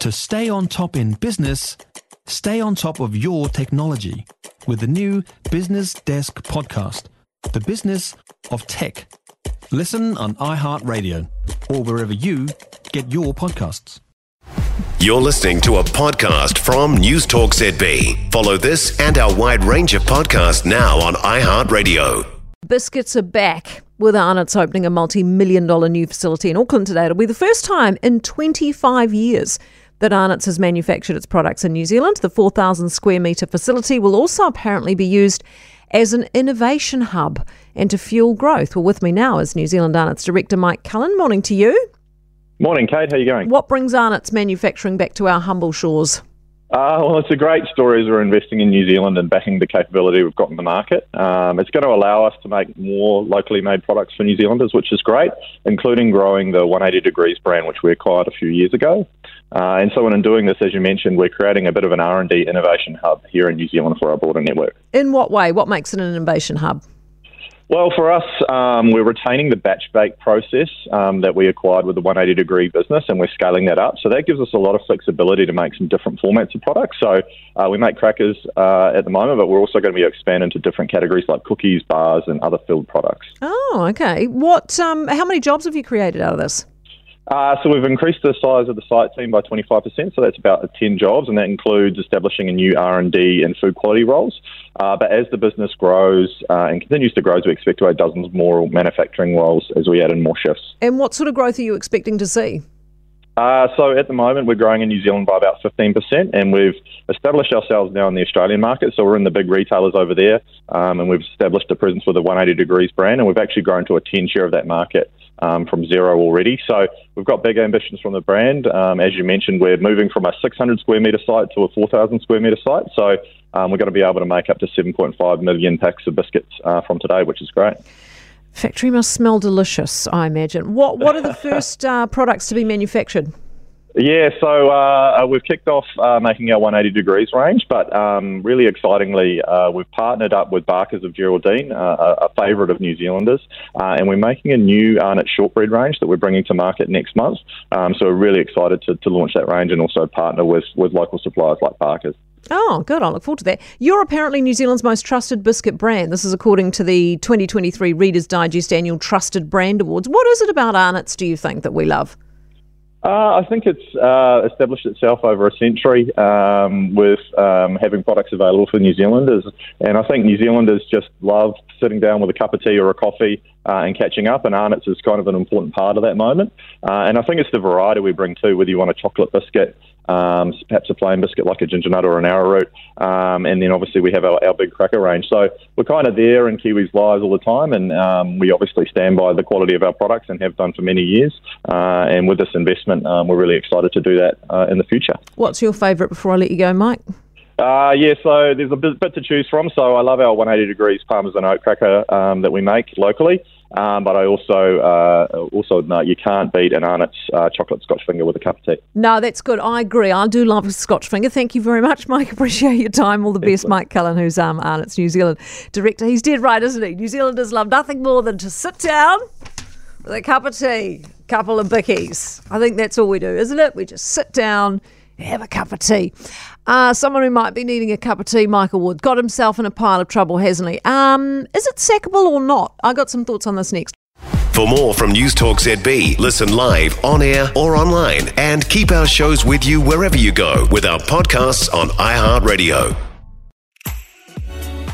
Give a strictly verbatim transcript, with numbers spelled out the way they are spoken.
To stay on top in business, stay on top of your technology with the new Business Desk podcast, The Business of Tech. Listen on iHeartRadio or wherever you get your podcasts. You're listening to a podcast from Newstalk Z B. Follow this and our wide range of podcasts now on iHeartRadio. Biscuits are back, with Arnott's opening a multi-million dollar new facility in Auckland today. It'll be the first time in twenty-five years that Arnott's has manufactured its products in New Zealand. The four thousand square metre facility will also apparently be used as an innovation hub and to fuel growth. Well, with me now is New Zealand Arnott's Director Mike Cullerne. Morning to you. Morning, Kate. How are you going? What brings Arnott's manufacturing back to our humble shores? Uh, well, it's a great story as we're investing in New Zealand and backing the capability we've got in the market. Um, it's going to allow us to make more locally made products for New Zealanders, which is great, including growing the one eighty degrees brand, which we acquired a few years ago. Uh, and so in doing this, as you mentioned, we're creating a bit of an R and D innovation hub here in New Zealand for our broader network. In what way? What makes it an innovation hub? Well, for us, um, we're retaining the batch bake process um, that we acquired with the one eighty degree business, and we're scaling that up. So that gives us a lot of flexibility to make some different formats of products. So uh, we make crackers uh, at the moment, but we're also going to be expanding to different categories like cookies, bars, and other filled products. Oh, okay. What? Um, how many jobs have you created out of this? Uh, so we've increased the size of the site team by twenty-five percent, so that's about ten jobs, and that includes establishing a new R and D and food quality roles. Uh, but as the business grows uh, and continues to grow, we expect to add dozens more manufacturing roles as we add in more shifts. And what sort of growth are you expecting to see? Uh, so at the moment, we're growing in New Zealand by about fifteen percent, and we've established ourselves now in the Australian market. So we're in the big retailers over there, um, and we've established a presence with the one eighty degrees brand, and we've actually grown to a ten share of that market. Um, from zero already. So we've got big ambitions from the brand. Um, as you mentioned, we're moving from a six hundred square metre site to a four thousand square metre site. So um, we're going to be able to make up to seven point five million packs of biscuits uh, from today, which is great. Factory must smell delicious, I imagine. What What are the first uh, products to be manufactured? Yeah, so uh, we've kicked off uh, making our one eighty degrees range, but um, really excitingly, uh, we've partnered up with Barkers of Geraldine, uh, a favourite of New Zealanders, uh, and we're making a new Arnott shortbread range that we're bringing to market next month. Um, so we're really excited to, to launch that range and also partner with, with local suppliers like Barkers. Oh, good. I look forward to that. You're apparently New Zealand's most trusted biscuit brand. This is according to the twenty twenty-three Reader's Digest Annual Trusted Brand Awards. What is it about Arnott's, do you think, that we love? Uh, I think it's uh, established itself over a century um, with um, having products available for New Zealanders. And I think New Zealanders just love sitting down with a cup of tea or a coffee uh, and catching up. And Arnott's is kind of an important part of that moment. Uh, and I think it's the variety we bring too, whether you want a chocolate biscuit, um, perhaps a plain biscuit like a ginger nut or an arrowroot. Um, and then obviously we have our, our big cracker range. So we're kind of there in Kiwis' lives all the time. And um, we obviously stand by the quality of our products and have done for many years. Uh, and with this investment, um, we're really excited to do that uh, in the future. What's your favourite before I let you go, Mike? Uh, yeah, so there's a bit to choose from. So I love our one eighty degrees Parmesan oat cracker um, that we make locally. Um, but I also, uh, also no, you can't beat an Arnott's uh, chocolate Scotch finger with a cup of tea. No, that's good. I agree. I do love a Scotch finger. Thank you very much, Mike. Appreciate your time. All the Excellent. Best, Mike Cullerne, who's um, Arnott's New Zealand Director. He's dead right, isn't he? New Zealanders love nothing more than to sit down with a cup of tea, couple of bickies. I think that's all we do, isn't it? We just sit down, have a cup of tea. Uh, someone who might be needing a cup of tea, Michael Wood, got himself in a pile of trouble, hasn't he? Um, is it sackable or not? I got some thoughts on this next. For more from Newstalk Z B, listen live, on air or online, and keep our shows with you wherever you go with our podcasts on iHeartRadio.